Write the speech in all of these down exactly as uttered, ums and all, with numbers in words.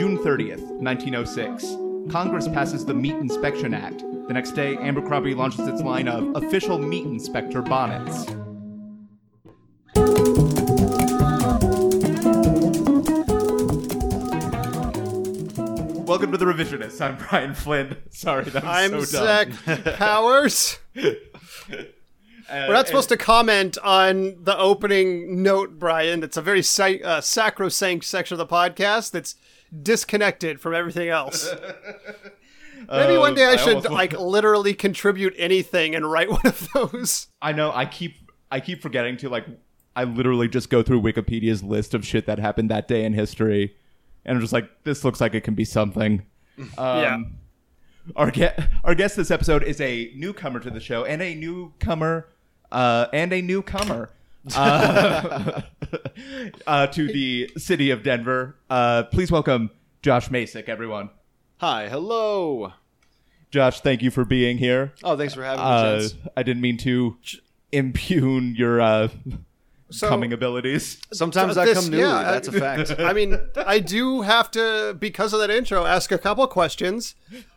June thirtieth, nineteen oh six. Congress passes the Meat Inspection Act. The next day, Abercrombie launches its line of official meat inspector bonnets. Welcome to The Revisionists. I'm Brian Flynn. Sorry, that was I'm so dumb. I'm Zach Powers. uh, We're not supposed to comment on the opening note, Brian. It's a very sac- uh, sacrosanct section of the podcast that's disconnected from everything else. Maybe uh, one day I, I should like literally contribute anything and write one of those. I know. I keep I keep forgetting to like. I literally just go through Wikipedia's list of shit that happened that day in history. And I'm just like, this looks like it can be something. Um, yeah. Our, ge- our guest this episode is a newcomer to the show and a newcomer uh, and a newcomer uh, uh, to the city of Denver. Uh, please welcome Josh Masek, everyone. Hi. Hello. Josh, thank you for being here. Oh, thanks for having uh, me, gents. I didn't mean to impugn your... Uh, So, coming abilities. Sometimes I come newly. Yeah, that's a fact. I mean, I do have to, because of that intro, ask a couple questions.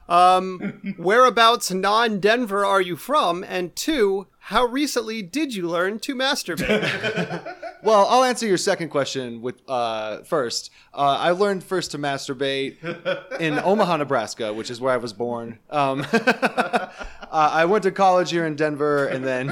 Um, whereabouts non-Denver are you from? And two, how recently did you learn to masturbate? Well, I'll answer your second question with uh, first. Uh, I learned first to masturbate in Omaha, Nebraska, which is where I was born. Um, uh, I went to college here in Denver and then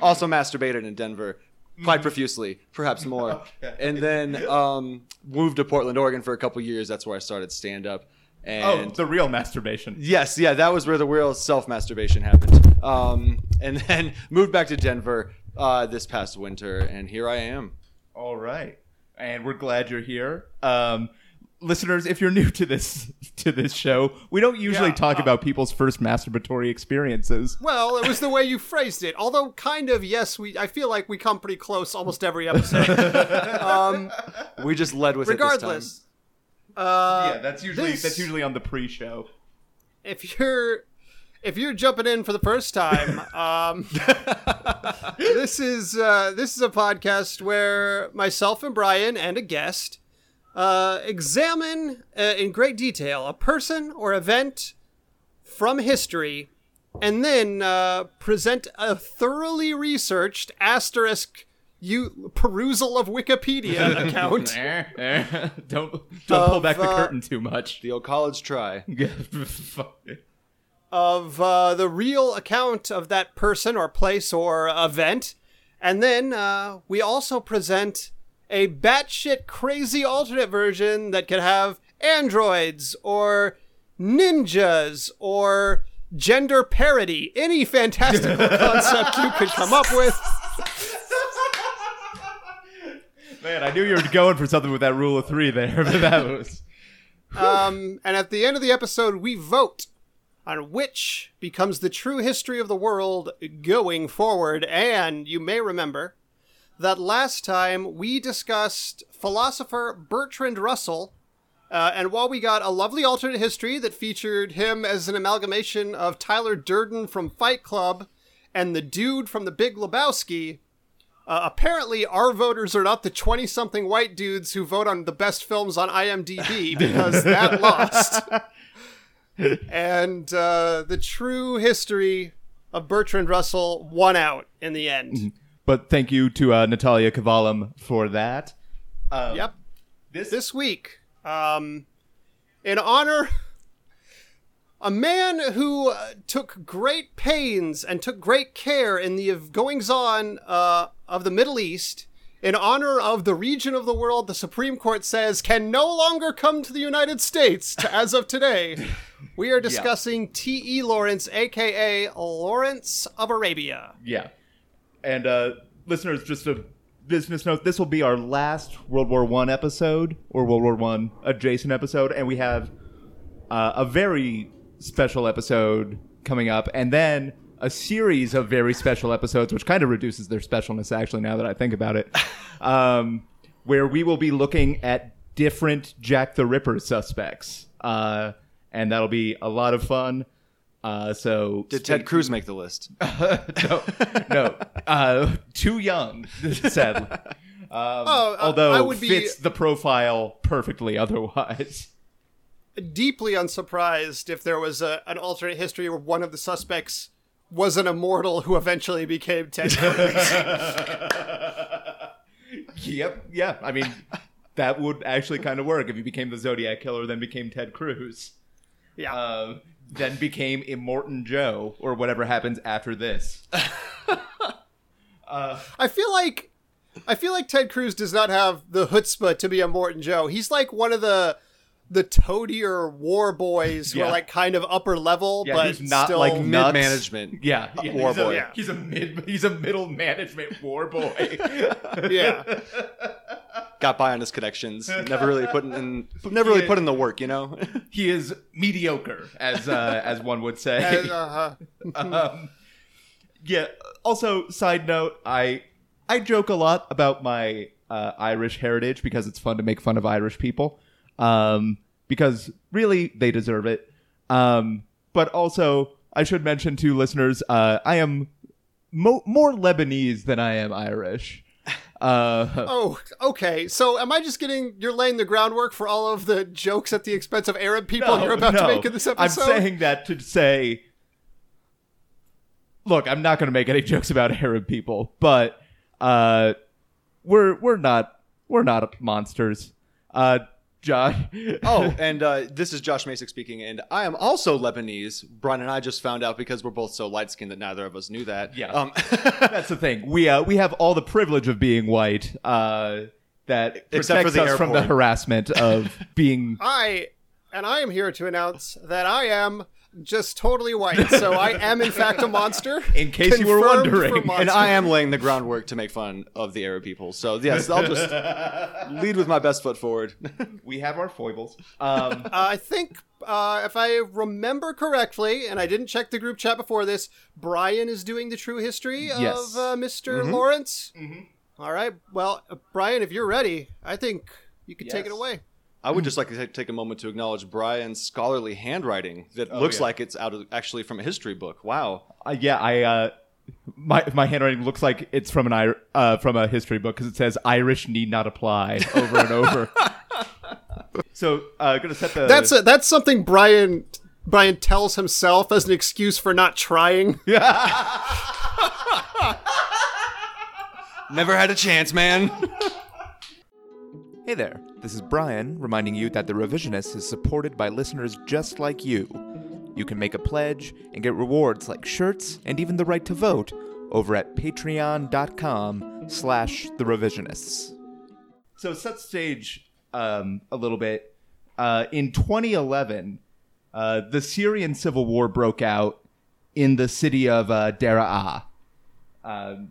also masturbated in Denver quite profusely, perhaps more. Okay. And then um, moved to Portland, Oregon for a couple years. That's where I started stand-up. And oh, the real masturbation. Yes, yeah, that was where the real self-masturbation happened. Um, and then moved back to Denver uh, this past winter, and here I am. All right, and we're glad you're here, um, listeners. If you're new to this to this show, we don't usually yeah, talk uh, about people's first masturbatory experiences. Well, it was the way you phrased it, although kind of yes, we. I feel like we come pretty close almost every episode. um, we just led with regardless, it. Regardless. Uh, yeah, that's usually this, that's usually on the pre-show. If you're if you're jumping in for the first time, um, this is uh, this is a podcast where myself and Brian and a guest uh, examine uh, in great detail a person or event from history, and then uh, present a thoroughly researched asterisk. You perusal of Wikipedia account. don't don't of, pull back the curtain too much. The old college try. of uh, the real account of that person or place or event. And then uh, we also present a batshit crazy alternate version that could have androids or ninjas or gender parody. Any fantastical concept you could come up with. Man, I knew you were going for something with that rule of three there, but that was... um, and at the end of the episode, we vote on which becomes the true history of the world going forward. And you may remember that last time we discussed philosopher Bertrand Russell. Uh, and while we got a lovely alternate history that featured him as an amalgamation of Tyler Durden from Fight Club and the dude from The Big Lebowski... Uh, apparently, our voters are not the twenty-something white dudes who vote on the best films on I M D B, because that lost. And uh, the true history of Bertrand Russell won out in the end. But thank you to uh, Natalia Kavalum for that. Um, yep. This, this week, um, in honor... A man who uh, took great pains and took great care in the goings-on uh, of the Middle East, in honor of the region of the world the Supreme Court says can no longer come to the United States to, as of today, we are discussing yeah. T E. Lawrence, a k a. Lawrence of Arabia. Yeah. And uh, listeners, just a business note, this will be our last World War One episode, or World War One adjacent episode, and we have uh, a very... special episode coming up, and then a series of very special episodes, which kind of reduces their specialness, actually, now that I think about it, um, where we will be looking at different Jack the Ripper suspects. Uh, and that'll be a lot of fun. Uh, so Did stay- Ted Cruz make the list? no. no. Uh, too young, sadly. Um, oh, I, although I would be fits the profile perfectly otherwise. Deeply unsurprised if there was a, an alternate history where one of the suspects was an immortal who eventually became Tectonic. Yep, yeah. I mean, that would actually kind of work if he became the Zodiac Killer, then became Ted Cruz. Yeah. Uh, then became Immortan Joe, or whatever happens after this. uh, I feel like I feel like Ted Cruz does not have the chutzpah to be Immortan Joe. He's like one of the the toadier war boys yeah. who are like kind of upper level, yeah, but he's not still like mid management. Yeah, yeah, war he's boy. A, yeah. He's a mid. He's a middle management war boy. Yeah. Got by on his connections. Never really put in. Never really put in the work, you know. He is mediocre, as uh, as one would say. As, uh-huh. um, yeah. Also, side note, I I joke a lot about my uh, Irish heritage because it's fun to make fun of Irish people. Um, because really they deserve it. Um, but also I should mention to listeners, uh, I am mo- more Lebanese than I am Irish. Uh, oh, okay. So am I just getting, you're laying the groundwork for all of the jokes at the expense of Arab people no, you're about no. to make in this episode? I'm saying that to say, look, I'm not going to make any jokes about Arab people, but, uh, we're, we're not, we're not monsters. Uh, Josh. oh, and uh, this is Josh Masek speaking, and I am also Lebanese. Brian and I just found out because we're both so light-skinned that neither of us knew that. Yeah, um, that's the thing. We uh, we have all the privilege of being white uh, that protects us from the harassment of being... I, and I am here to announce that I am just totally white, so I am in fact a monster. In case you were wondering. And I am laying the groundwork to make fun of the Arab people. So yes, I'll just lead with my best foot forward. We have our foibles. Um, uh, I think, uh, if I remember correctly, and I didn't check the group chat before this, Brian is doing the true history of yes. uh, Mister Mm-hmm. Lawrence. Mm-hmm. All right. Well, uh, Brian, if you're ready, I think you could yes. take it away. I would just like to t- take a moment to acknowledge Brian's scholarly handwriting that oh, looks yeah. like it's out of, actually from a history book. Wow. Uh, yeah, I uh, my my handwriting looks like it's from an I uh, from a history book because it says Irish need not apply over and over. So uh, gonna set the that's a, that's something Brian Brian tells himself as an excuse for not trying. Never had a chance, man. Hey there, this is Brian, reminding you that The Revisionist is supported by listeners just like you. You can make a pledge and get rewards like shirts and even the right to vote over at patreon.com slash The Revisionists. So set stage um, a little bit. Uh, in twenty eleven, uh, the Syrian civil war broke out in the city of uh, Dera'a. Um,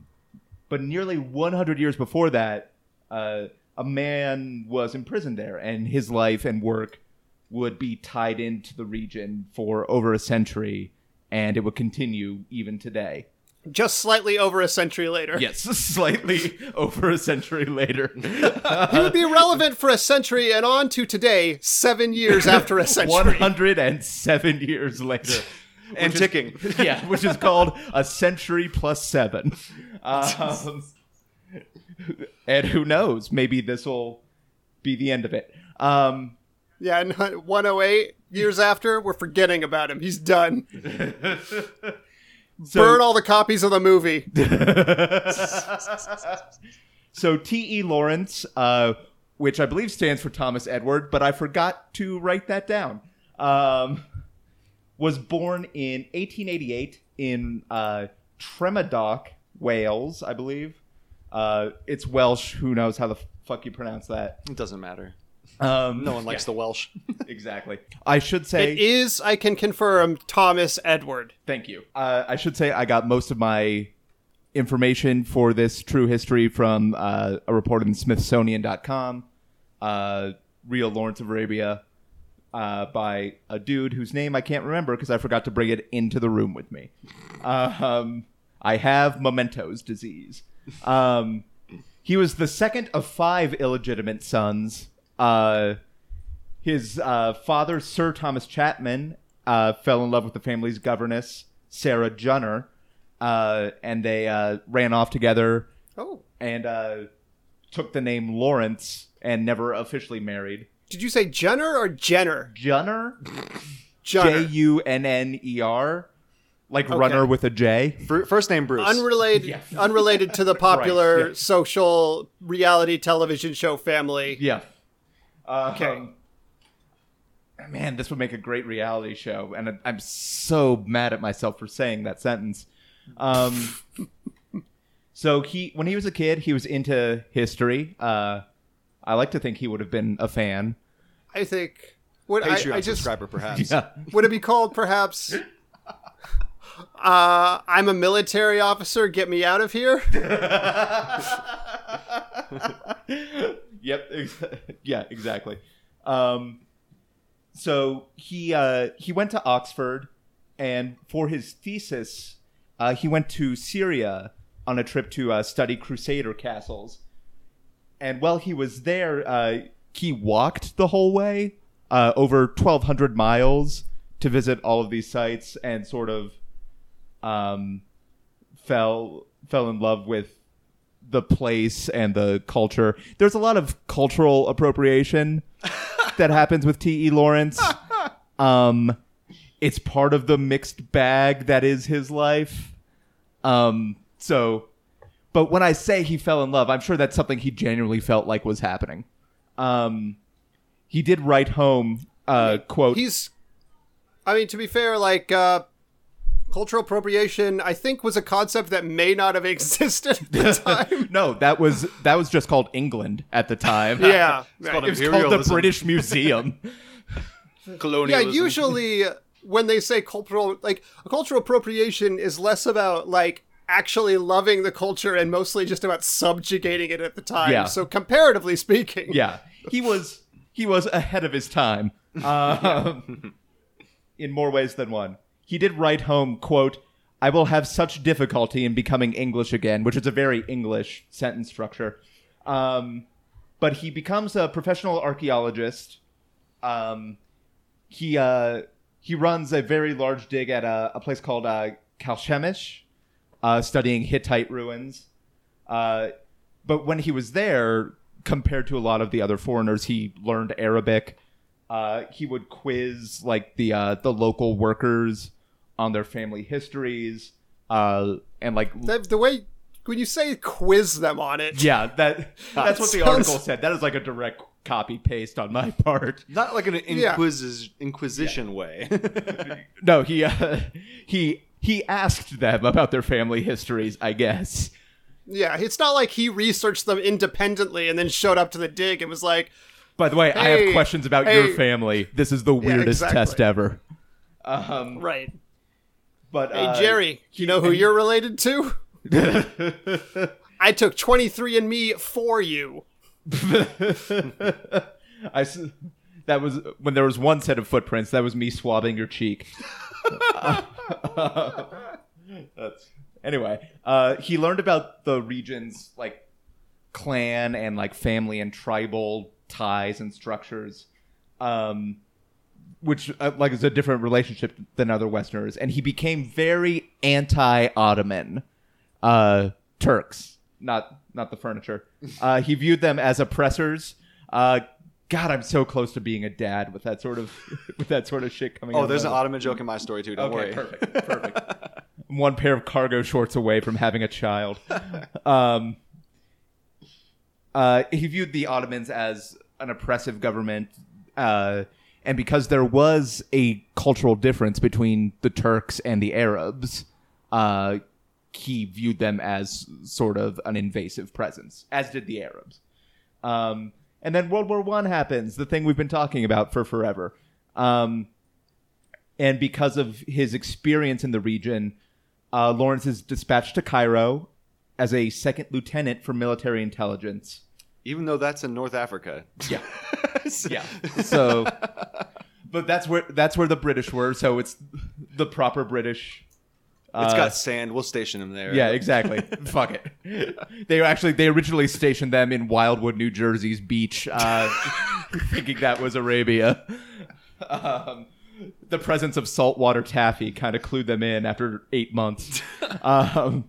but nearly one hundred years before that... Uh, A man was imprisoned there, and his life and work would be tied into the region for over a century, and it would continue even today. Just slightly over a century later. Yes, slightly over a century later. He would be relevant for a century and on to today, seven years after a century. one hundred seven years later. And is, ticking. Yeah, which is called a century plus seven. Um... And who knows? Maybe this will be the end of it. Um, yeah, and one hundred eight years after, we're forgetting about him. He's done. So, burn all the copies of the movie. So T E. Lawrence, uh, which I believe stands for Thomas Edward, but I forgot to write that down, um, was born in eighteen eighty-eight in uh, Tremadog, Wales, I believe. Uh, it's Welsh. Who knows how the fuck you pronounce that? It doesn't matter. Um, no one likes yeah. the Welsh. Exactly. I should say... It is, I can confirm, Thomas Edward. Thank you. Uh, I should say I got most of my information for this true history from uh, a report in Smithsonian dot com. Uh, Real Lawrence of Arabia uh, by a dude whose name I can't remember because I forgot to bring it into the room with me. Uh, um, I have mementos disease. Um, he was the second of five illegitimate sons. Uh, his uh, father, Sir Thomas Chapman, uh, fell in love with the family's governess, Sarah Junner, uh, and they uh, ran off together. Oh, and uh, took the name Lawrence and never officially married. Did you say Junner or Jenner? Junner? Junner. J U N N E R. Like okay. Runner with a J. First name Bruce. Unrelated yeah. unrelated to the popular right. yeah. social reality television show Family. Yeah. Uh, okay. Um, man, this would make a great reality show. And I'm so mad at myself for saying that sentence. Um, so he, when he was a kid, he was into history. Uh, I like to think he would have been a fan. I think... Would Patreon I, I just, subscriber, perhaps. Yeah. Would it be called, perhaps... Uh, I'm a military officer. Get me out of here. Yep. Ex- yeah, exactly. Um, so he uh, he went to Oxford, and for his thesis, uh, he went to Syria on a trip to uh, study Crusader castles. And while he was there, uh, he walked the whole way uh, over twelve hundred miles to visit all of these sites, and sort of um, fell fell in love with the place and the culture. There's a lot of cultural appropriation that happens with T E. Lawrence. Um, it's part of the mixed bag that is his life. Um, so, but when I say he fell in love, I'm sure that's something he genuinely felt like was happening. Um, he did write home, uh, quote... He's... I mean, to be fair, like, uh, cultural appropriation, I think, was a concept that may not have existed at the time. No, that was that was just called England at the time. Yeah. It's called, it was called the British Museum. Colonialism. Yeah, usually when they say cultural, like, cultural appropriation is less about, like, actually loving the culture and mostly just about subjugating it at the time. Yeah. So comparatively speaking. Yeah. He was, he was ahead of his time. Uh, yeah. In more ways than one. He did write home, quote, "I will have such difficulty in becoming English again," which is a very English sentence structure. Um, but he becomes a professional archaeologist. Um, he uh, he runs a very large dig at a, a place called uh, Kalshemish, uh, studying Hittite ruins. Uh, but when he was there, compared to a lot of the other foreigners, he learned Arabic. Uh, he would quiz like the uh, the local workers on their family histories, uh, and like the, the way when you say quiz them on it. Yeah, that that's what the article said. That is like a direct copy paste on my part, not like an inquis- yeah. inquisition yeah. way. No, he uh, he he asked them about their family histories, I guess. Yeah, it's not like he researched them independently and then showed up to the dig and was like, "By the way, hey, I have questions about hey. your family. This is the weirdest yeah, exactly. test ever." Um, right. But hey, uh, Jerry, do you know who you're related to? I took twenty-three and me for you. I, that was when there was one set of footprints. That was me swabbing your cheek. uh, uh, that's, anyway, uh, he learned about the region's like clan and like family and tribal ties and structures, um, which uh, like is a different relationship than other Westerners, and he became very anti-Ottoman uh, Turks, not not the furniture. Uh, he viewed them as oppressors. Uh, God, I'm so close to being a dad with that sort of with that sort of shit coming. Oh, out there's of an Ottoman joke in my story too. Don't okay, worry. Perfect, perfect. I'm one pair of cargo shorts away from having a child. Um, Uh, he viewed the Ottomans as an oppressive government, uh, and because there was a cultural difference between the Turks and the Arabs, uh, he viewed them as sort of an invasive presence, as did the Arabs. Um, and then World War One happens, the thing we've been talking about for forever. Um, and because of his experience in the region, uh, Lawrence is dispatched to Cairo as a second lieutenant for military intelligence. Even though that's in North Africa. Yeah. Yeah. So, but that's where that's where the British were, so it's the proper British. Uh, it's got sand. We'll station them there. Yeah, exactly. Fuck it. They actually they originally stationed them in Wildwood, New Jersey's beach, uh, thinking that was Arabia. Um, the presence of saltwater taffy kind of clued them in after eight months. Um,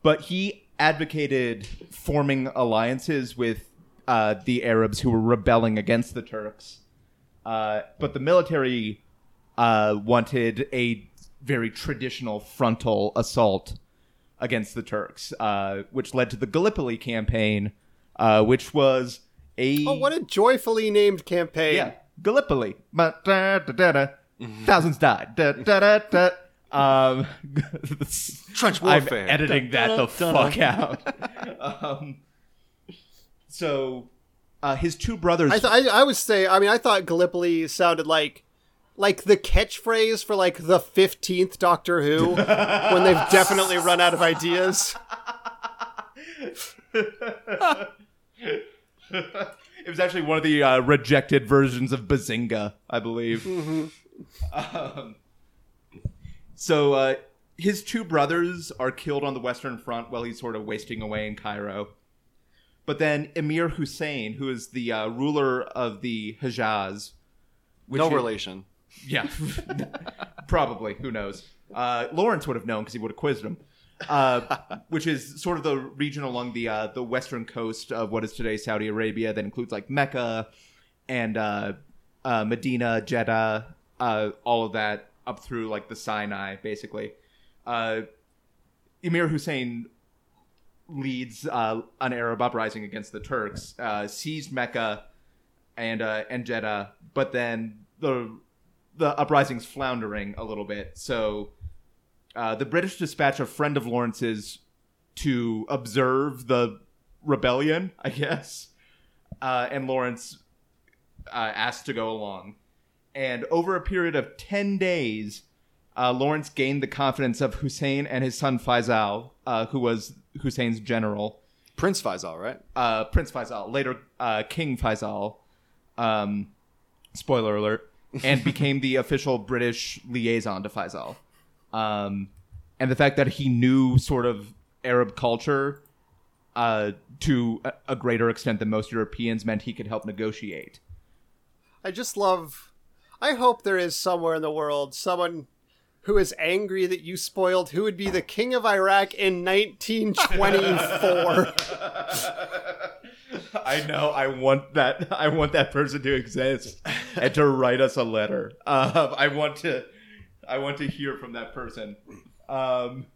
but he advocated forming alliances with uh, the Arabs who were rebelling against the Turks. Uh, but the military uh, wanted a very traditional frontal assault against the Turks, uh, which led to the Gallipoli campaign, uh, which was a... Oh, what a joyfully named campaign. Yeah, Gallipoli. Thousands died. Da, da, da, da. Um, trench warfare. I'm editing da, da, da, that the da, da. fuck out. um, so uh, his two brothers. I, th- I I would say. I mean, I thought Gallipoli sounded like like the catchphrase for like the fifteenth Doctor Who when they've definitely run out of ideas. It was actually one of the uh, rejected versions of Bazinga, I believe. Mm-hmm. Um, so uh, his two brothers are killed on the Western Front while he's sort of wasting away in Cairo. But then Emir Hussein, who is the uh, ruler of the Hejaz. No he, relation. Yeah, probably. Who knows? Uh, Lawrence would have known because he would have quizzed him. Uh, which is sort of the region along the uh, the western coast of what is today Saudi Arabia that includes like Mecca and uh, uh, Medina, Jeddah, uh, all of that. Up through like the Sinai, basically. Uh, Emir Hussein leads uh, an Arab uprising against the Turks, uh, seized Mecca and uh, and Jeddah, but then the the uprising's floundering a little bit. So uh, the British dispatch a friend of Lawrence's to observe the rebellion, I guess, uh, and Lawrence uh, asked to go along. And over a period of ten days, uh, Lawrence gained the confidence of Hussein and his son Faisal, uh, who was Hussein's general. Prince Faisal, right? Uh, Prince Faisal, later uh, King Faisal. Um, spoiler alert. And became the official British liaison to Faisal. Um, and the fact that he knew sort of Arab culture uh, to a, a greater extent than most Europeans meant he could help negotiate. I just love... I hope there is somewhere in the world someone who is angry that you spoiled who would be the king of Iraq in nineteen twenty-four. I know. I want that. I want that person to exist and to write us a letter. Uh, I want to. I want to hear from that person, um,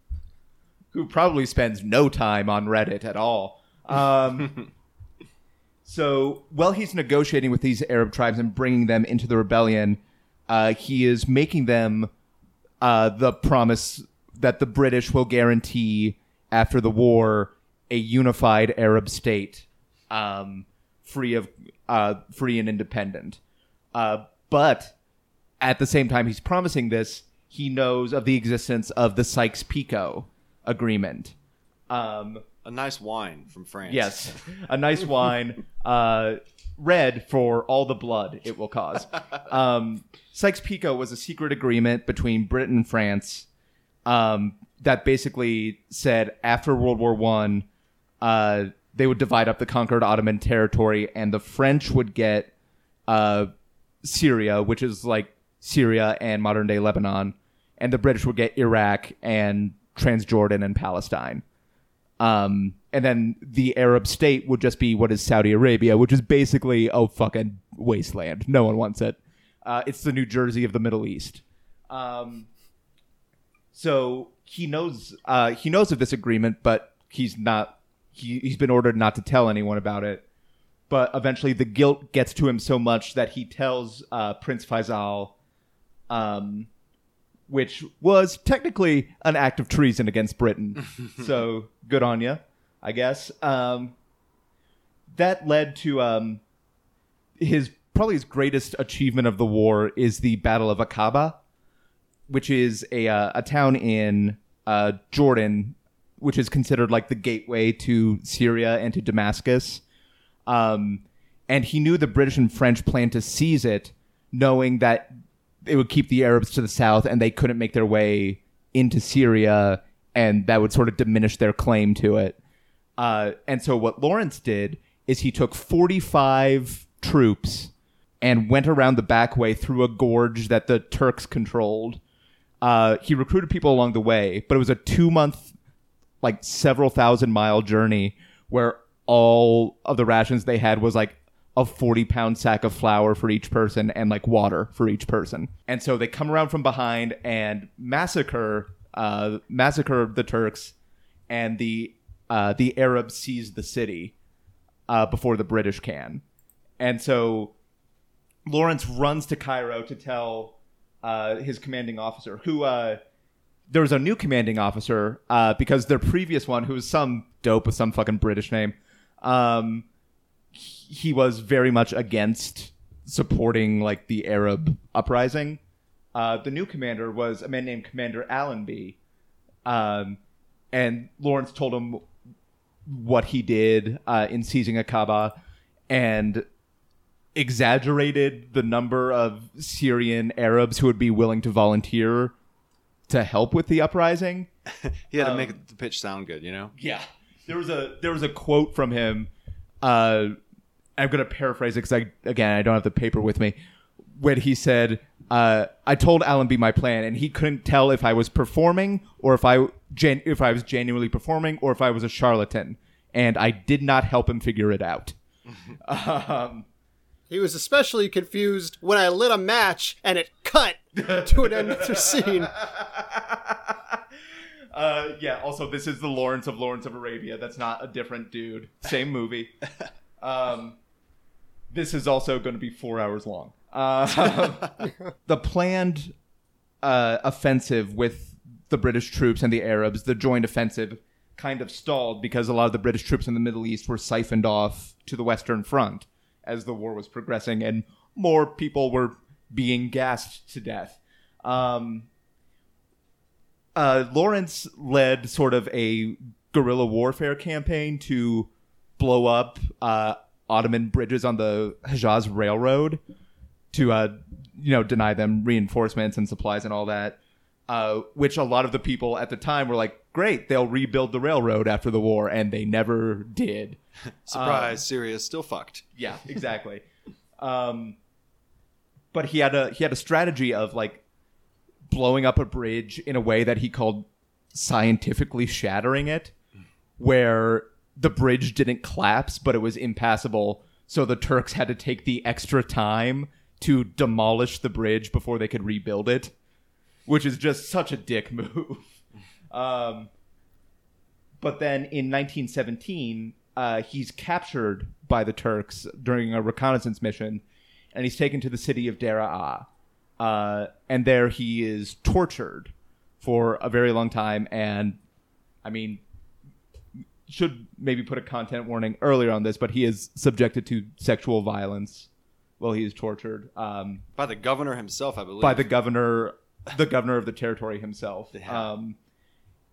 who probably spends no time on Reddit at all. Um, So while he's negotiating with these Arab tribes and bringing them into the rebellion, uh, he is making them uh, the promise that the British will guarantee after the war a unified Arab state, um, free of uh, free and independent. Uh, but at the same time he's promising this, he knows of the existence of the Sykes-Picot agreement. Um A nice wine from France. Yes, a nice wine, uh, red for all the blood it will cause. Um, Sykes-Picot was a secret agreement between Britain and France um, that basically said after World War One, uh, they would divide up the conquered Ottoman territory and the French would get uh, Syria, which is like Syria and modern-day Lebanon, and the British would get Iraq and Transjordan and Palestine. Um, and then the Arab state would just be what is Saudi Arabia, which is basically a fucking wasteland. No one wants it. Uh, it's the New Jersey of the Middle East. Um, so he knows uh, he knows of this agreement, but he's not. He, he's been ordered not to tell anyone about it. But eventually, the guilt gets to him so much that he tells uh, Prince Faisal, um, which was technically an act of treason against Britain. So good on you, I guess. Um, that led to um, his probably his greatest achievement of the war is the Battle of Aqaba, which is a uh, a town in uh, Jordan, which is considered like the gateway to Syria and to Damascus. Um, and he knew the British and French planned to seize it, knowing that it would keep the Arabs to the south and they couldn't make their way into Syria, and that would sort of diminish their claim to it. Uh, and so what Lawrence did is he took forty-five troops and went around the back way through a gorge that the Turks controlled. Uh, he recruited people along the way, but it was a two-month like several thousand mile journey where all of the rations they had was like a forty pound sack of flour for each person and like water for each person. And so they come around from behind and massacre, uh, massacre the Turks, and the, uh, the Arabs seize the city, uh, before the British can. And so Lawrence runs to Cairo to tell, uh, his commanding officer, who, uh, there was a new commanding officer, uh, because their previous one, who was some dope with some fucking British name, um, he was very much against supporting like the Arab uprising. Uh, the new commander was a man named Commander Allenby. Um, and Lawrence told him what he did uh, in seizing Aqaba, and exaggerated the number of Syrian Arabs who would be willing to volunteer to help with the uprising. He had um, to make the pitch sound good, you know? Yeah. There was a there was a quote from him. Uh, I'm going to paraphrase it because, I, again, I don't have the paper with me. When he said, uh, I told Allenby my plan, and he couldn't tell if I was performing or if I gen- if I was genuinely performing or if I was a charlatan. And I did not help him figure it out. um, he was especially confused when I lit a match and it cut to an end of the scene. Uh, yeah, also, this is the Lawrence of Lawrence of Arabia. That's not a different dude. Same movie. Um, this is also going to be four hours long. Uh, the planned uh, offensive with the British troops and the Arabs, the joint offensive, kind of stalled because a lot of the British troops in the Middle East were siphoned off to the Western Front as the war was progressing, and more people were being gassed to death. Um, uh, Lawrence led sort of a guerrilla warfare campaign to blow up uh, Ottoman bridges on the Hejaz Railroad to, uh, you know, deny them reinforcements and supplies and all that, uh, which a lot of the people at the time were like, great, they'll rebuild the railroad after the war, and they never did. Surprise, uh, Syria's still fucked. Yeah, exactly. um, but he had a he had a strategy of like blowing up a bridge in a way that he called scientifically shattering it, where the bridge didn't collapse, but it was impassable, so the Turks had to take the extra time to demolish the bridge before they could rebuild it, which is just such a dick move. Um, but then in nineteen seventeen, uh, he's captured by the Turks during a reconnaissance mission, and he's taken to the city of Dera'a. Uh, and there he is tortured for a very long time, and, I mean, should maybe put a content warning earlier on this, but he is subjected to sexual violence while he is tortured. Um, by the governor himself, I believe. By the governor, the governor of the territory himself. Yeah. Um,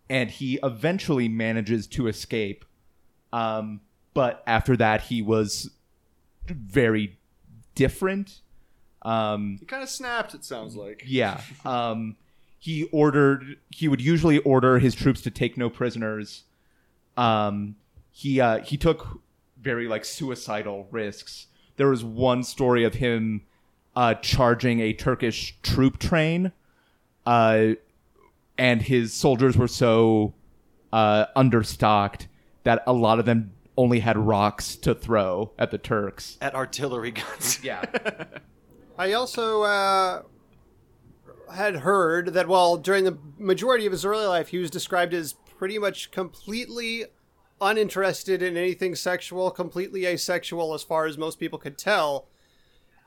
and he eventually manages to escape. Um, but after that, he was very different. Um, he kind of snapped, it sounds like. Yeah. Um, he ordered, he would usually order his troops to take no prisoners. Um, he, uh, he took very like suicidal risks. There was one story of him, uh, charging a Turkish troop train, uh, and his soldiers were so, uh, understocked that a lot of them only had rocks to throw at the Turks. At artillery guns. Yeah. I also, uh... had heard that while during the majority of his early life, he was described as pretty much completely uninterested in anything sexual, completely asexual as far as most people could tell.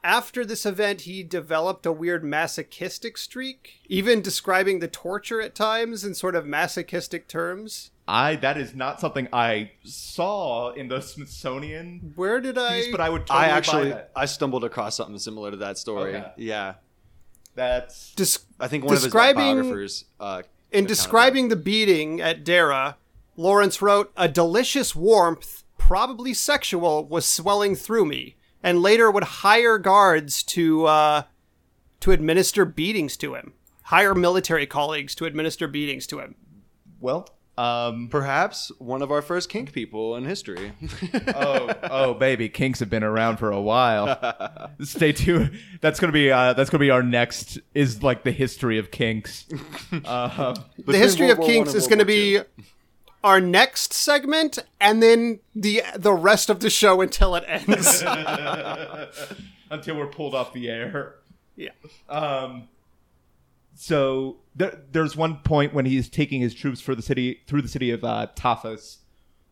After this event, he developed a weird masochistic streak, even describing the torture at times in sort of masochistic terms. I that is not something I saw in the Smithsonian. Where did I? Piece, but I would. Totally I actually buy that. I stumbled across something similar to that story. Okay. Yeah, that's. Des- I think one of his biographers. Uh, In describing the beating at Dera, Lawrence wrote, "A delicious warmth, probably sexual, was swelling through me," and later would hire guards to uh, to administer beatings to him. Hire military colleagues to administer beatings to him. Well, um, perhaps one of our first kink people in history. oh, oh, baby, kinks have been around for a while. Stay tuned. That's gonna be uh, that's gonna be our next. Is like the history of kinks. Uh, the history World of War kinks is gonna be our next segment, and then the the rest of the show until it ends. Until we're pulled off the air. Yeah. Um. So there, there's one point when he's taking his troops for the city through the city of uh, Tafos,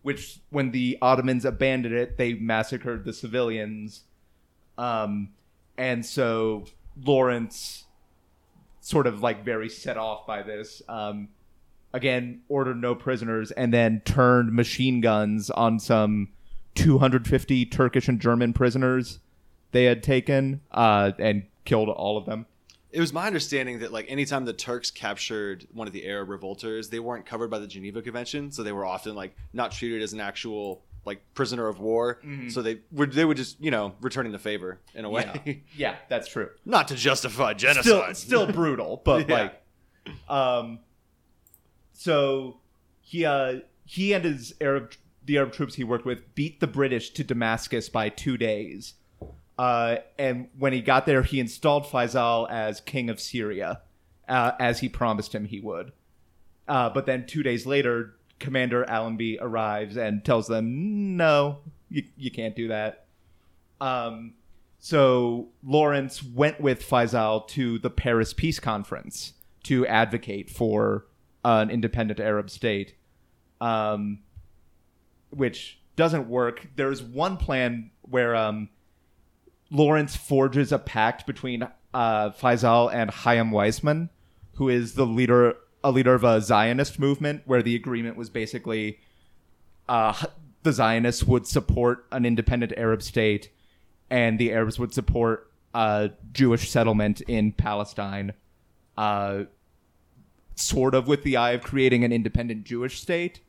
which when the Ottomans abandoned it, they massacred the civilians. Um, and so Lawrence, sort of like very set off by this, um, again ordered no prisoners and then turned machine guns on some two hundred fifty Turkish and German prisoners they had taken, uh, and killed all of them. It was my understanding that, like, anytime the Turks captured one of the Arab revolters, they weren't covered by the Geneva Convention, so they were often, like, not treated as an actual, like, prisoner of war. Mm-hmm. So they were they were just, you know, returning the favor in a way. Yeah, yeah, that's true. Not to justify genocide. Still, still brutal, but yeah. like, um, so he uh, he and his Arab the Arab troops he worked with beat the British to Damascus by two days. Uh, and when he got there, he installed Faisal as king of Syria, uh, as he promised him he would. Uh, but then two days later, Commander Allenby arrives and tells them, no, you, you can't do that. Um, so Lawrence went with Faisal to the Paris Peace Conference to advocate for uh, an independent Arab state, um, which doesn't work. There's one plan where... Um, Lawrence forges a pact between uh, Faisal and Chaim Weizmann, who is the leader, a leader of a Zionist movement, where the agreement was basically uh, the Zionists would support an independent Arab state, and the Arabs would support uh, Jewish settlement in Palestine, uh, sort of with the eye of creating an independent Jewish state.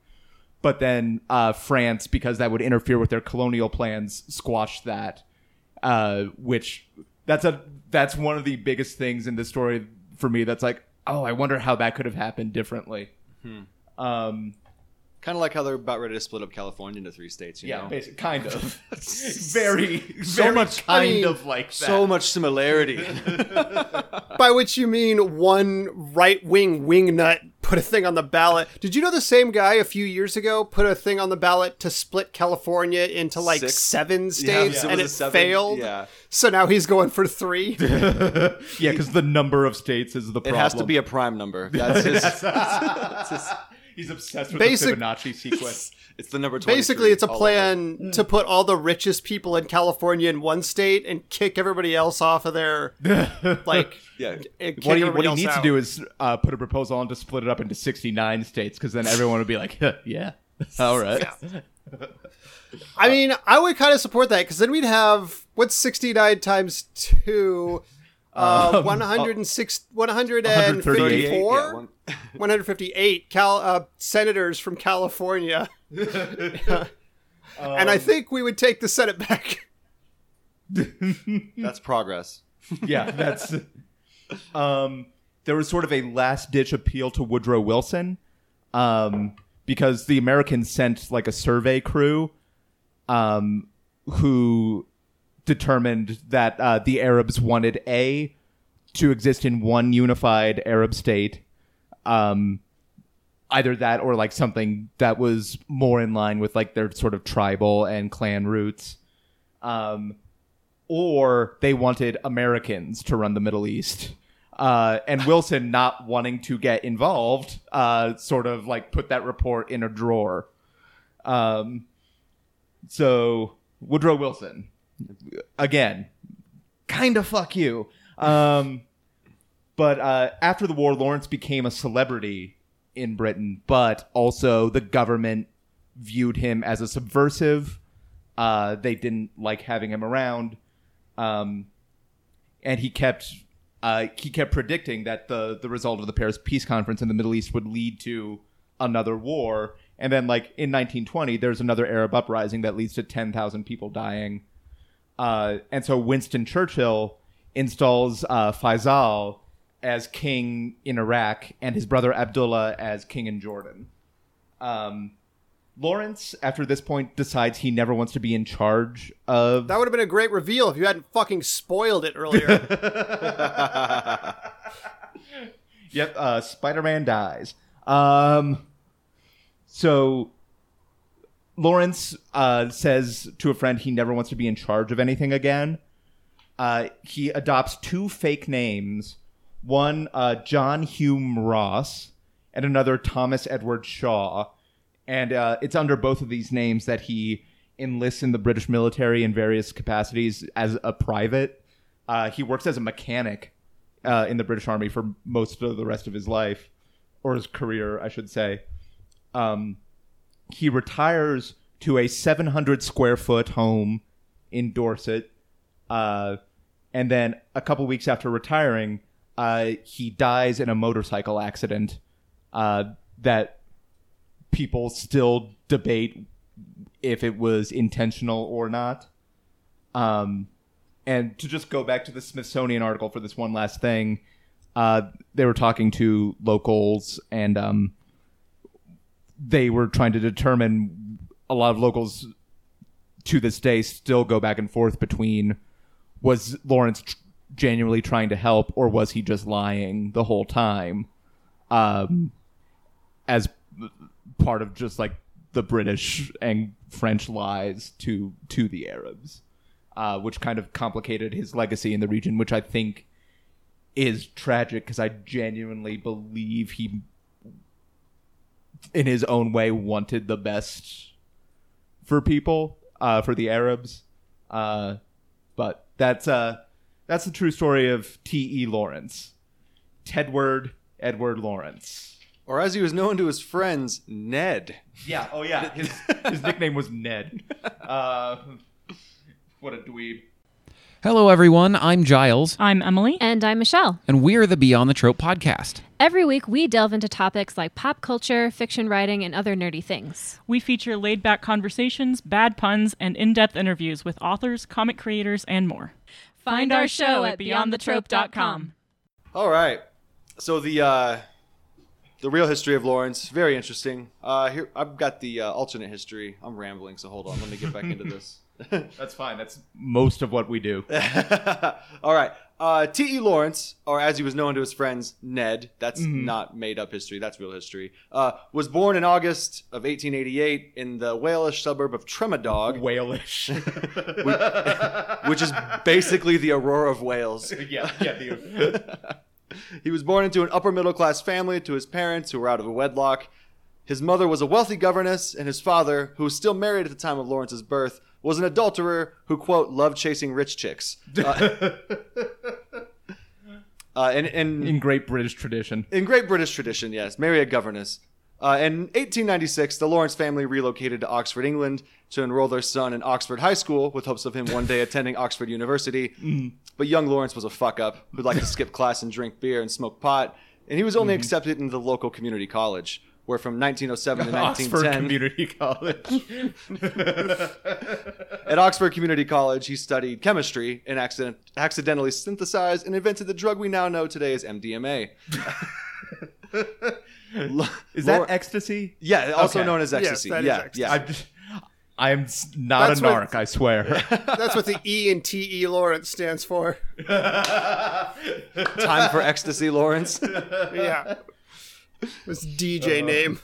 But then uh, France, because that would interfere with their colonial plans, squashed that. Uh, which that's a that's one of the biggest things in this story for me. That's like, oh, I wonder how that could have happened differently. Mm-hmm. Um, kind of like how they're about ready to split up California into three states. You yeah, know? Kind of. very, so very much kind I mean, of like that. So much similarity. By which you mean one right wing wingnut put a thing on the ballot. Did you know the same guy a few years ago put a thing on the ballot to split California into like Six. seven states yeah, yeah. and it, it seven, failed? Yeah. So now he's going for three. Yeah, because the number of states is the problem. It has to be a prime number. That's his. that's, that's his he's obsessed with Basic, the Fibonacci sequence. It's the number twenty-three. Basically, it's a plan mm. to put all the richest people in California in one state and kick everybody else off of their, like, yeah. What he, what he needs out. to do is uh, put a proposal on to split it up into sixty-nine states, because then everyone would be like, huh, yeah, all right. Yeah. I mean, I would kind of support that, because then we'd have, what's sixty-nine times two? Uh, one hundred six, um, one hundred fifty-four, yeah, one... one hundred fifty-eight Cal, uh, senators from California. Yeah. um, and I think we would take the Senate back. That's progress. Yeah, that's. Um, there was sort of a last-ditch appeal to Woodrow Wilson, um, because the Americans sent like a survey crew, um, who. determined that uh, the Arabs wanted A, to exist in one unified Arab state, um, either that or like something that was more in line with like their sort of tribal and clan roots, um, or they wanted Americans to run the Middle East. Uh, and Wilson, not wanting to get involved, uh, sort of like put that report in a drawer. Um, so Woodrow Wilson. Again, kind of fuck you. Um, but uh, after the war, Lawrence became a celebrity in Britain, but also the government viewed him as a subversive. Uh, they didn't like having him around. Um, and he kept uh, he kept predicting that the, the result of the Paris Peace Conference in the Middle East would lead to another war. And then, like, in nineteen twenty, there's another Arab uprising that leads to ten thousand people dying. Uh, and so Winston Churchill installs uh, Faisal as king in Iraq and his brother Abdullah as king in Jordan. Um, Lawrence, after this point, decides he never wants to be in charge of... That would have been a great reveal if you hadn't fucking spoiled it earlier. Yep, uh, Spider-Man dies. Um, So Lawrence uh, says to a friend he never wants to be in charge of anything again. Uh, he adopts two fake names, one uh, John Hume Ross and another Thomas Edward Shaw. And uh, it's under both of these names that he enlists in the British military in various capacities as a private. Uh, he works as a mechanic uh, in the British Army for most of the rest of his life, or his career, I should say. Um, he retires to a seven hundred square foot home in Dorset. Uh, and then a couple weeks after retiring, uh, he dies in a motorcycle accident uh, that people still debate if it was intentional or not. Um, and to just go back to the Smithsonian article for this one last thing, uh, they were talking to locals and um, they were trying to determine, a lot of locals to this day still go back and forth between, was Lawrence tr- genuinely trying to help or was he just lying the whole time? Um, as part of just like the British and French lies to to the Arabs, uh, which kind of complicated his legacy in the region, which I think is tragic because I genuinely believe he, in his own way, wanted the best for people, uh, for the Arabs. Uh, but that's uh, that's the true story of T E. Lawrence, Tedward Edward Lawrence. Or as he was known to his friends, Ned. Yeah, oh yeah, his his nickname was Ned. Uh, what a dweeb. Hello everyone, I'm Giles. I'm Emily. And I'm Michelle. And we're the Beyond the Trope podcast. Every week we delve into topics like pop culture, fiction writing, and other nerdy things. We feature laid-back conversations, bad puns, and in-depth interviews with authors, comic creators, and more. Find our show at beyond the trope dot com. All right, so the... Uh... The real history of Lawrence, very interesting. Uh, here I've got the uh, alternate history. I'm rambling, so hold on. Let me get back into this. That's fine. That's most of what we do. All right. Uh, T E. Lawrence, or as he was known to his friends, Ned. That's mm-hmm. not made up history. That's real history. Uh, was born in August of eighteen eighty-eight in the Walish suburb of Tremadog. Walish. which, which is basically the Aurora of Wales. Yeah, yeah. The, He was born into an upper-middle-class family to his parents, who were out of a wedlock. His mother was a wealthy governess, and his father, who was still married at the time of Lawrence's birth, was an adulterer who, quote, loved chasing rich chicks. Uh, uh, and, and in great British tradition. In great British tradition, yes. Marry a governess. Uh, in eighteen ninety-six, the Lawrence family relocated to Oxford, England, to enroll their son in Oxford High School with hopes of him one day attending Oxford University. Mm. But young Lawrence was a fuck-up who'd like to skip class and drink beer and smoke pot, and he was only mm-hmm. accepted into the local community college, where from nineteen oh seven to nineteen ten... Oxford Community College. At Oxford Community College, he studied chemistry and accident- accidentally synthesized and invented the drug we now know today as M D M A. Is that Lawrence... ecstasy? Yeah, also okay. known as ecstasy. Yes, yeah, ecstasy. Yeah. I am not that's a narc, what, I swear. That's what the E in T E. Lawrence stands for. Time for ecstasy, Lawrence. Yeah. His D J uh, name.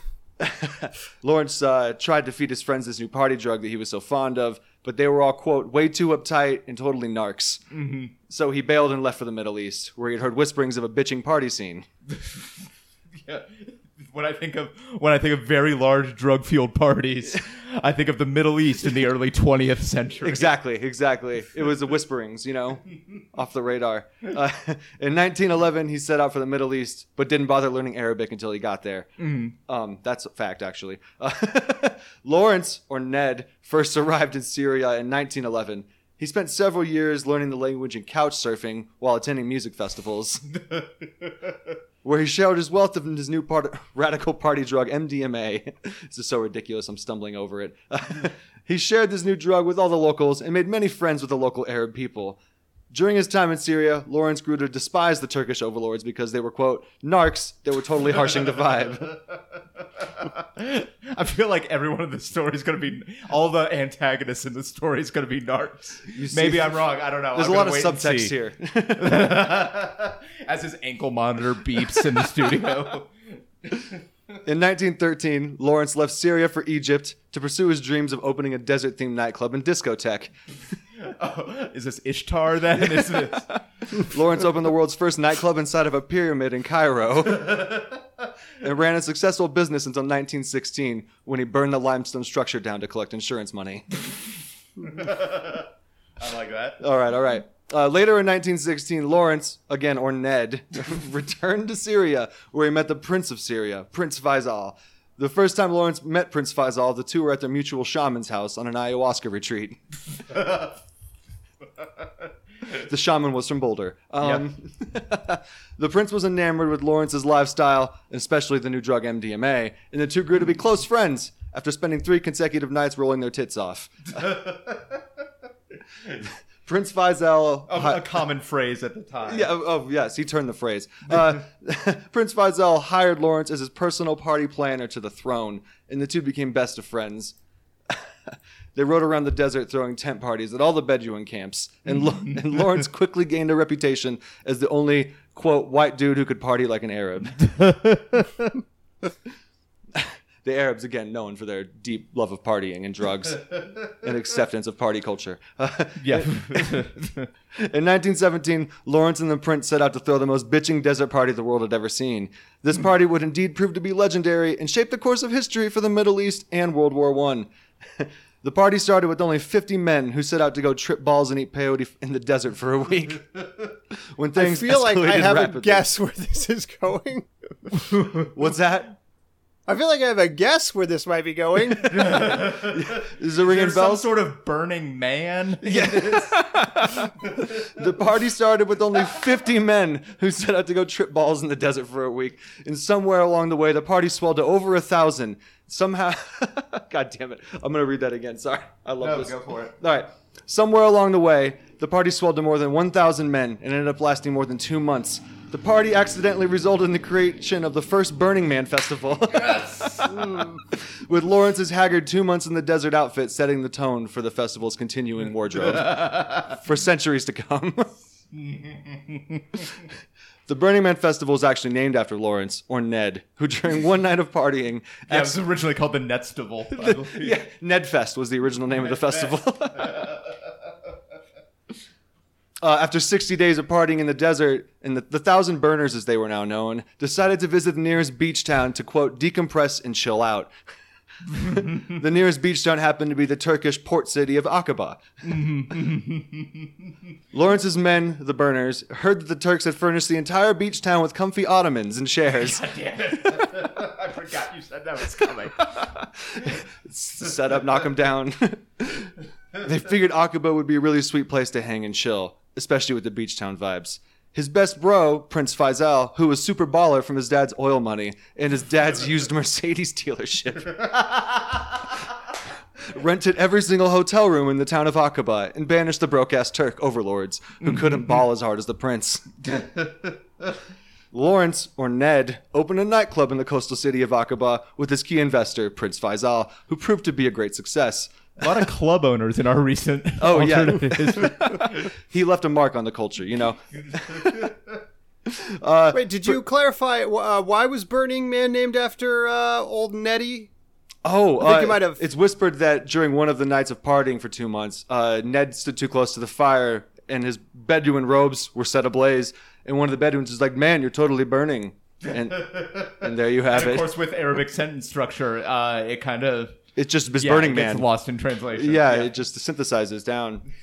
Lawrence uh, tried to feed his friends this new party drug that he was so fond of, but they were all, quote, way too uptight and totally narcs. Mm-hmm. So he bailed and left for the Middle East, where he had heard whisperings of a bitching party scene. Yeah. When I think of when I think of very large drug-fueled parties, I think of the Middle East in the early twentieth century. Exactly, exactly. It was the whisperings, you know, off the radar. Uh, in nineteen eleven, he set out for the Middle East, but didn't bother learning Arabic until he got there. Mm. Um, that's a fact, actually. Uh, Lawrence, or Ned, first arrived in Syria in nineteen eleven. He spent several years learning the language and couch surfing while attending music festivals, where he shared his wealth of his new part- radical party drug, M D M A. This is so ridiculous, I'm stumbling over it. He shared this new drug with all the locals and made many friends with the local Arab people. During his time in Syria, Lawrence grew to despise the Turkish overlords because they were, quote, narcs that were totally harshing the vibe. I feel like everyone in the story is going to be, all the antagonists in the story is going to be narcs. See, maybe I'm wrong. I don't know. There's I'm a lot of subtext here. As his ankle monitor beeps in the studio. In nineteen thirteen, Lawrence left Syria for Egypt to pursue his dreams of opening a desert-themed nightclub and discotheque. Oh, is this Ishtar then? Is this? Lawrence opened the world's first nightclub inside of a pyramid in Cairo and ran a successful business until nineteen sixteen when he burned the limestone structure down to collect insurance money. I like that. All right, all right. Uh, later in nineteen sixteen, Lawrence, again, or Ned, returned to Syria, where he met the Prince of Syria, Prince Faisal. The first time Lawrence met Prince Faisal, the two were at their mutual shaman's house on an ayahuasca retreat. The shaman was from Boulder. Um, yep. The prince was enamored with Lawrence's lifestyle, especially the new drug M D M A, and the two grew to be close friends after spending three consecutive nights rolling their tits off. Prince Faisal... A, hi- a common phrase at the time. Yeah, oh, oh yes, he turned the phrase. Uh, Prince Faisal hired Lawrence as his personal party planner to the throne, and the two became best of friends. They rode around the desert throwing tent parties at all the Bedouin camps, and, Lo- and Lawrence quickly gained a reputation as the only, quote, white dude who could party like an Arab. The Arabs, again, known for their deep love of partying and drugs and acceptance of party culture. Uh, yeah. In nineteen seventeen, Lawrence and the prince set out to throw the most bitching desert party the world had ever seen. This party would indeed prove to be legendary and shape the course of history for the Middle East and World War One. The party started with only fifty men who set out to go trip balls and eat peyote in the desert for a week. When things I feel like I have rapidly. a guess where this is going. What's that? I feel like I have a guess where this might be going. Is there ringing bells? Some sort of Burning Man? Yes. The party started with only fifty men who set out to go trip balls in the desert for a week. And somewhere along the way, the party swelled to over a thousand. Somehow, God damn it. I'm going to read that again. Sorry. I love no, this. No, go for it. All right. Somewhere along the way, the party swelled to more than one thousand men and ended up lasting more than two months. The party accidentally resulted in the creation of the first Burning Man festival. Yes! With Lawrence's haggard two months in the desert outfit setting the tone for the festival's continuing wardrobe for centuries to come. The Burning Man festival is actually named after Lawrence, or Ned, who during one night of partying... Yeah, ex- it was originally called the Nedstival. The, yeah, Nedfest was the original name Ned of the festival. Uh, after sixty days of partying in the desert, and the, the Thousand Burners, as they were now known, decided to visit the nearest beach town to, quote, decompress and chill out. The nearest beach town happened to be the Turkish port city of Aqaba. Lawrence's men, the Burners, heard that the Turks had furnished the entire beach town with comfy ottomans and chairs. God damn it. I forgot you said that was coming. Set up, knock them down. They figured Aqaba would be a really sweet place to hang and chill, especially with the beach town vibes. His best bro, Prince Faisal, who was super baller from his dad's oil money and his dad's used Mercedes dealership, rented every single hotel room in the town of Aqaba and banished the broke-ass Turk overlords who couldn't ball as hard as the prince. Lawrence, or Ned, opened a nightclub in the coastal city of Aqaba with his key investor, Prince Faisal, who proved to be a great success. A lot of club owners in our recent oh, alternative yeah. history. He left a mark on the culture, you know. uh, Wait, did you but, clarify uh, why was Burning Man named after uh, old Neddy? Oh, I think uh, you might have. It's whispered that during one of the nights of partying for two months, uh, Ned stood too close to the fire and his Bedouin robes were set ablaze. And one of the Bedouins was like, man, you're totally burning. And, and there you have and of it. Of course, with Arabic sentence structure, uh, it kind of... It just is yeah, Burning it gets Man. Lost in translation. Yeah, yeah, it just synthesizes down.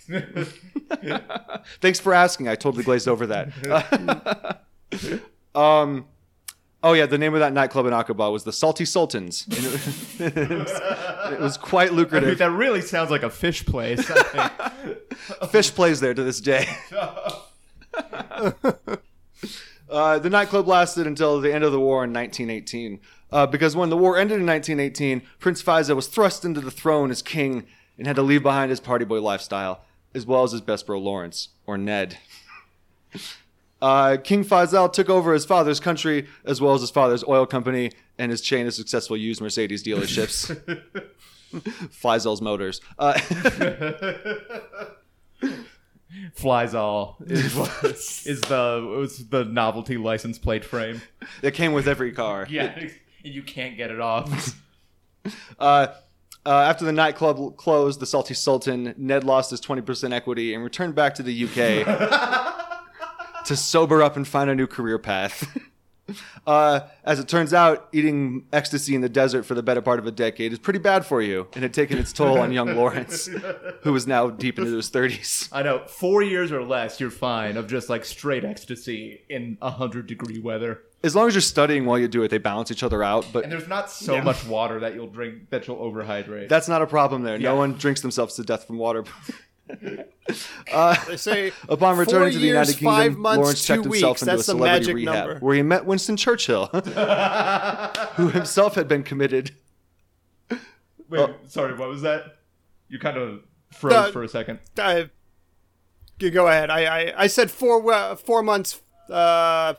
Thanks for asking. I totally glazed over that. um, oh yeah, the name of that nightclub in Aqaba was the Salty Sultans. And it, was, it, was, it was quite lucrative. I mean, that really sounds like a fish place. I think. Fish plays there to this day. Uh, the nightclub lasted until the end of the war in nineteen eighteen. Uh, because when the war ended in nineteen eighteen, Prince Faisal was thrust into the throne as king and had to leave behind his party boy lifestyle, as well as his best bro Lawrence, or Ned. Uh, King Faisal took over his father's country, as well as his father's oil company and his chain of successful used Mercedes dealerships. Faisal's Motors. Uh, Faisal is, is the was the novelty license plate frame. It came with every car. Yeah. and you can't get it off. uh, uh, after the nightclub closed, the Salty Sultan, Ned lost his twenty percent equity and returned back to the U K to sober up and find a new career path. Uh, as it turns out, eating ecstasy in the desert for the better part of a decade is pretty bad for you, and had taken its toll on young Lawrence, who was now deep into his thirties. I know, four years or less, you're fine, of just like straight ecstasy in one hundred degree weather. As long as you're studying while you do it, they balance each other out. But and there's not so yeah. much water that you'll drink, that you'll overhydrate. That's not a problem there. Yeah. No one drinks themselves to death from water. uh, they say upon returning to the United Kingdom, Lawrence checked himself into a celebrity rehab where he met Winston Churchill, who himself had been committed. Wait, uh, sorry, what was that? You kind of froze uh, for a second. Uh, you go ahead. I, I, I said four uh, four months, uh,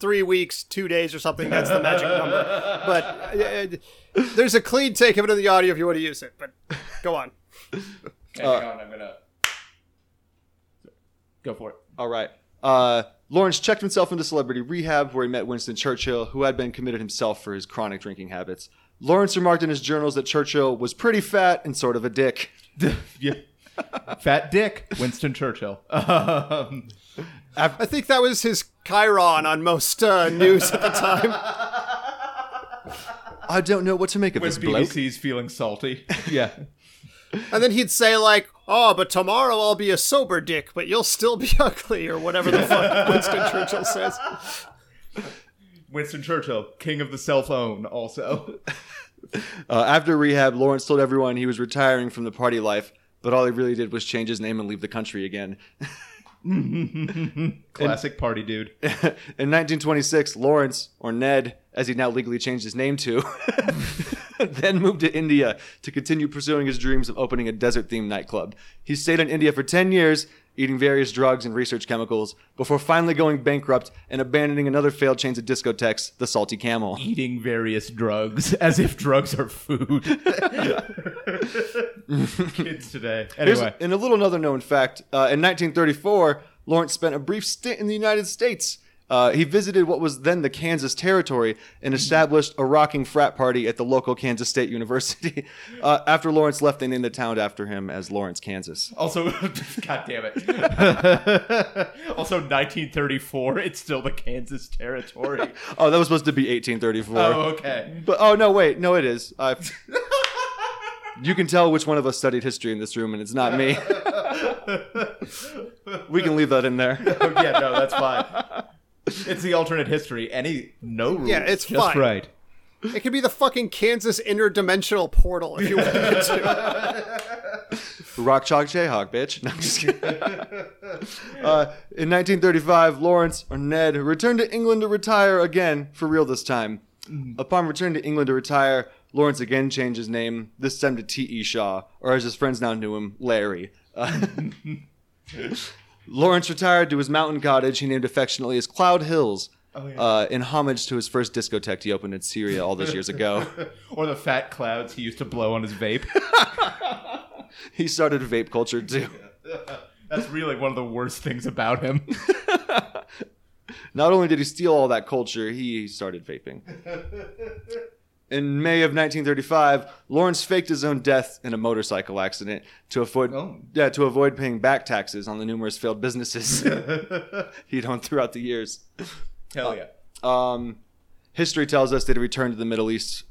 three weeks, two days, or something. That's the magic number. But uh, there's a clean take of it in the audio if you want to use it. But go on. Hang uh, on, I'm gonna. Go for it. All right. Uh, Lawrence checked himself into celebrity rehab where he met Winston Churchill, who had been committed himself for his chronic drinking habits. Lawrence remarked in his journals that Churchill was pretty fat and sort of a dick. Yeah. Fat dick, Winston Churchill. Um, I think that was his chyron on most uh, news at the time. I don't know what to make of when this bloke. B B C's feeling salty. Yeah. And then he'd say, like, oh, but tomorrow I'll be a sober dick, but you'll still be ugly, or whatever the fuck Winston Churchill says. Winston Churchill, king of the self-own, also. Uh, after rehab, Lawrence told everyone he was retiring from the party life, but all he really did was change his name and leave the country again. Classic in, party dude. In nineteen twenty-six, Lawrence, or Ned, as he now legally changed his name to... then moved to India to continue pursuing his dreams of opening a desert-themed nightclub. He stayed in India for ten years, eating various drugs and research chemicals, before finally going bankrupt and abandoning another failed chains of discotheques, the Salty Camel. Eating various drugs, as if drugs are food. Kids today. Anyway. Here's, in a little another known fact, uh, in nineteen thirty-four, Lawrence spent a brief stint in the United States. Uh, he visited what was then the Kansas Territory and established a rocking frat party at the local Kansas State University. Uh, after Lawrence left, they named the town after him as Lawrence, Kansas. Also, God damn it. Also, nineteen thirty-four, it's still the Kansas Territory. Oh, that was supposed to be eighteen thirty-four. Oh, okay. But oh, no, wait. No, it is. Uh, you can tell which one of us studied history in this room, and it's not me. We can leave that in there. Oh, yeah, no, that's fine. It's the alternate history. Any no rules. Yeah, it's just fine. Right. It could be the fucking Kansas interdimensional portal if you wanted to. Rock chalk Jayhawk, bitch. No, I'm just kidding. uh, in nineteen thirty-five, Lawrence or Ned returned to England to retire again, for real this time. Mm-hmm. Upon return to England to retire, Lawrence again changed his name, this time to T E Shaw, or as his friends now knew him, Larry. Uh, Lawrence retired to his mountain cottage he named affectionately as Cloud Hills, oh, yeah. uh, in homage to his first discotheque he opened in Syria all those years ago. Or the fat clouds he used to blow on his vape. He started vape culture, too. That's really one of the worst things about him. Not only did he steal all that culture, he started vaping. In May of nineteen thirty-five, Lawrence faked his own death in a motorcycle accident to avoid oh. yeah, to avoid paying back taxes on the numerous failed businesses he'd owned throughout the years. Hell yeah. Uh, um, history tells us that he returned to the Middle East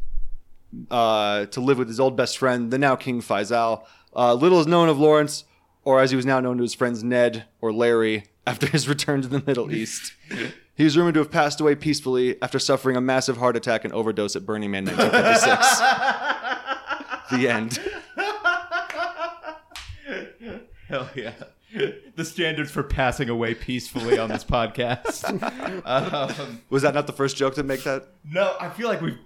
uh, to live with his old best friend, the now King Faisal. Uh, little is known of Lawrence, or as he was now known to his friends Ned or Larry, after his return to the Middle East. He was rumored to have passed away peacefully after suffering a massive heart attack and overdose at Burning Man nineteen fifty-six. The end. Hell yeah. The standards for passing away peacefully on this podcast. Um, was that not the first joke to make that? No, I feel like we've...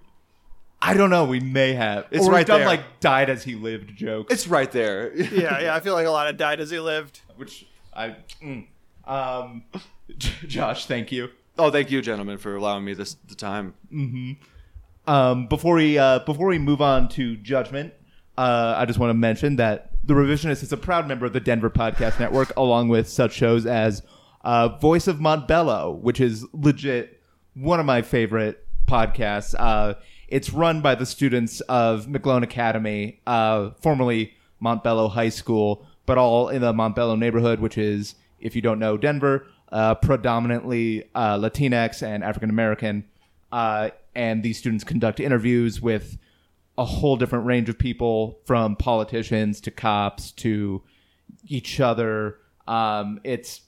I don't know. We may have. It's or right we've done there. Like died as he lived jokes. It's right there. yeah, yeah. I feel like a lot of died as he lived. Which I... Mm, um, Josh, thank you. Oh, thank you, gentlemen, for allowing me this the time. Mm-hmm. Um, before we uh, before we move on to judgment, uh, I just want to mention that The Revisionist is a proud member of the Denver Podcast Network, along with such shows as uh, Voice of Montbello, which is legit one of my favorite podcasts. Uh, It's run by the students of McClone Academy, uh, formerly Montbello High School, but all in the Montbello neighborhood, which is, if you don't know, Denver, uh, predominantly uh, Latinx and African-American. Uh, and these students conduct interviews with a whole different range of people, from politicians to cops to each other. Um, it's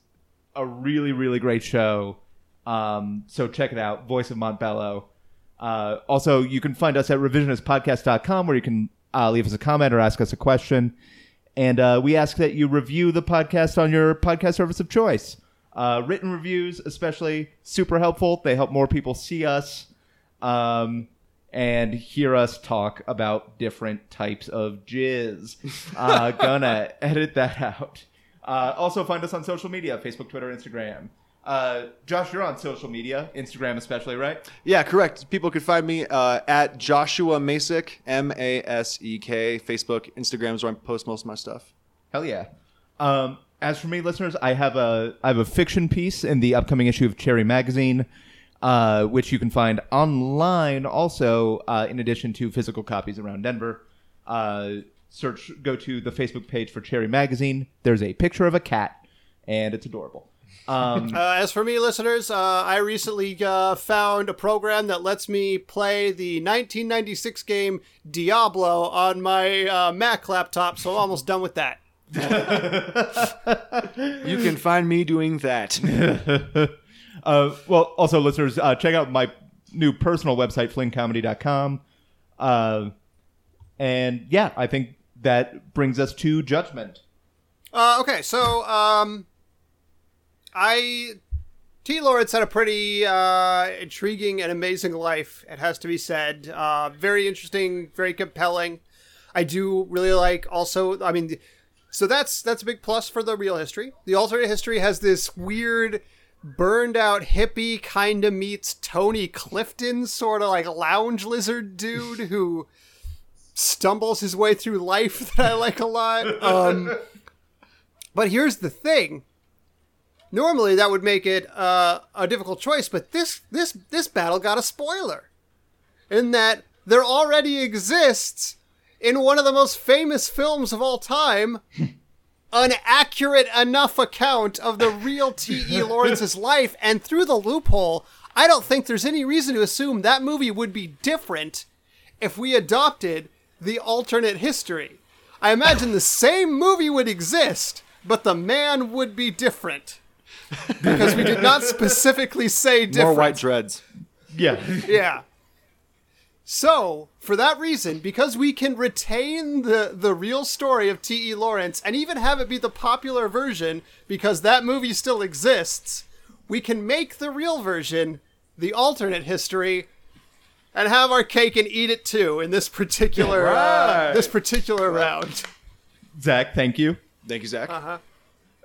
a really, really great show. Um, so check it out. Voice of Montbello. Uh, also, you can find us at revisionist podcast dot com, where you can uh, leave us a comment or ask us a question. And uh, we ask that you review the podcast on your podcast service of choice. Uh, written reviews, especially, super helpful. They help more people see us um, and hear us talk about different types of jizz. Uh, gonna edit that out. Uh, also, find us on social media, Facebook, Twitter, Instagram. Uh, Josh, you're on social media, Instagram especially, right? Yeah, correct. People could find me uh, at Joshua Masek, M A S E K, Facebook, Instagram is where I post most of my stuff. Hell yeah. Um, as for me, listeners, I have a I have a fiction piece in the upcoming issue of Cherry Magazine, uh, which you can find online also, uh, in addition to physical copies around Denver. Uh, search, go to the Facebook page for Cherry Magazine. There's a picture of a cat, and it's adorable. Um, uh, as for me, listeners, uh, I recently uh, found a program that lets me play the nineteen ninety-six game Diablo on my uh, Mac laptop, so I'm almost done with that. You can find me doing that. uh, well, also, listeners, uh, check out my new personal website, fling comedy dot com. Uh, and yeah, I think that brings us to judgment. Uh, okay, so... Um... I, T. Lawrence had a pretty uh, intriguing and amazing life, it has to be said. Uh, very interesting, very compelling. I do really like also, I mean, so that's that's a big plus for the real history. The alternate history has this weird, burned out hippie kind of meets Tony Clifton sort of like lounge lizard dude who stumbles his way through life that I like a lot. Um, but here's the thing. Normally, that would make it uh, a difficult choice, but this this this battle got a spoiler, in that there already exists, in one of the most famous films of all time, an accurate enough account of the real T E. Lawrence's life, and through the loophole, I don't think there's any reason to assume that movie would be different if we adopted the alternate history. I imagine the same movie would exist, but the man would be different. Because we did not specifically say different. More white dreads. Yeah. Yeah. So, for that reason, because we can retain the, the real story of T E. Lawrence and even have it be the popular version, because that movie still exists, we can make the real version the alternate history and have our cake and eat it too in this particular right. uh, this particular right. round. Zach, thank you. Thank you, Zach. Uh-huh.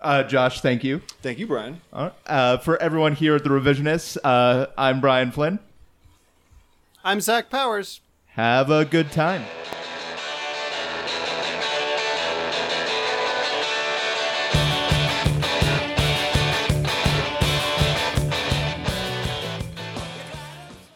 Uh, Josh, thank you. Thank you, Brian. All right. Uh, for everyone here at The Revisionists, uh, I'm Brian Flynn. I'm Zach Powers. Have a good time.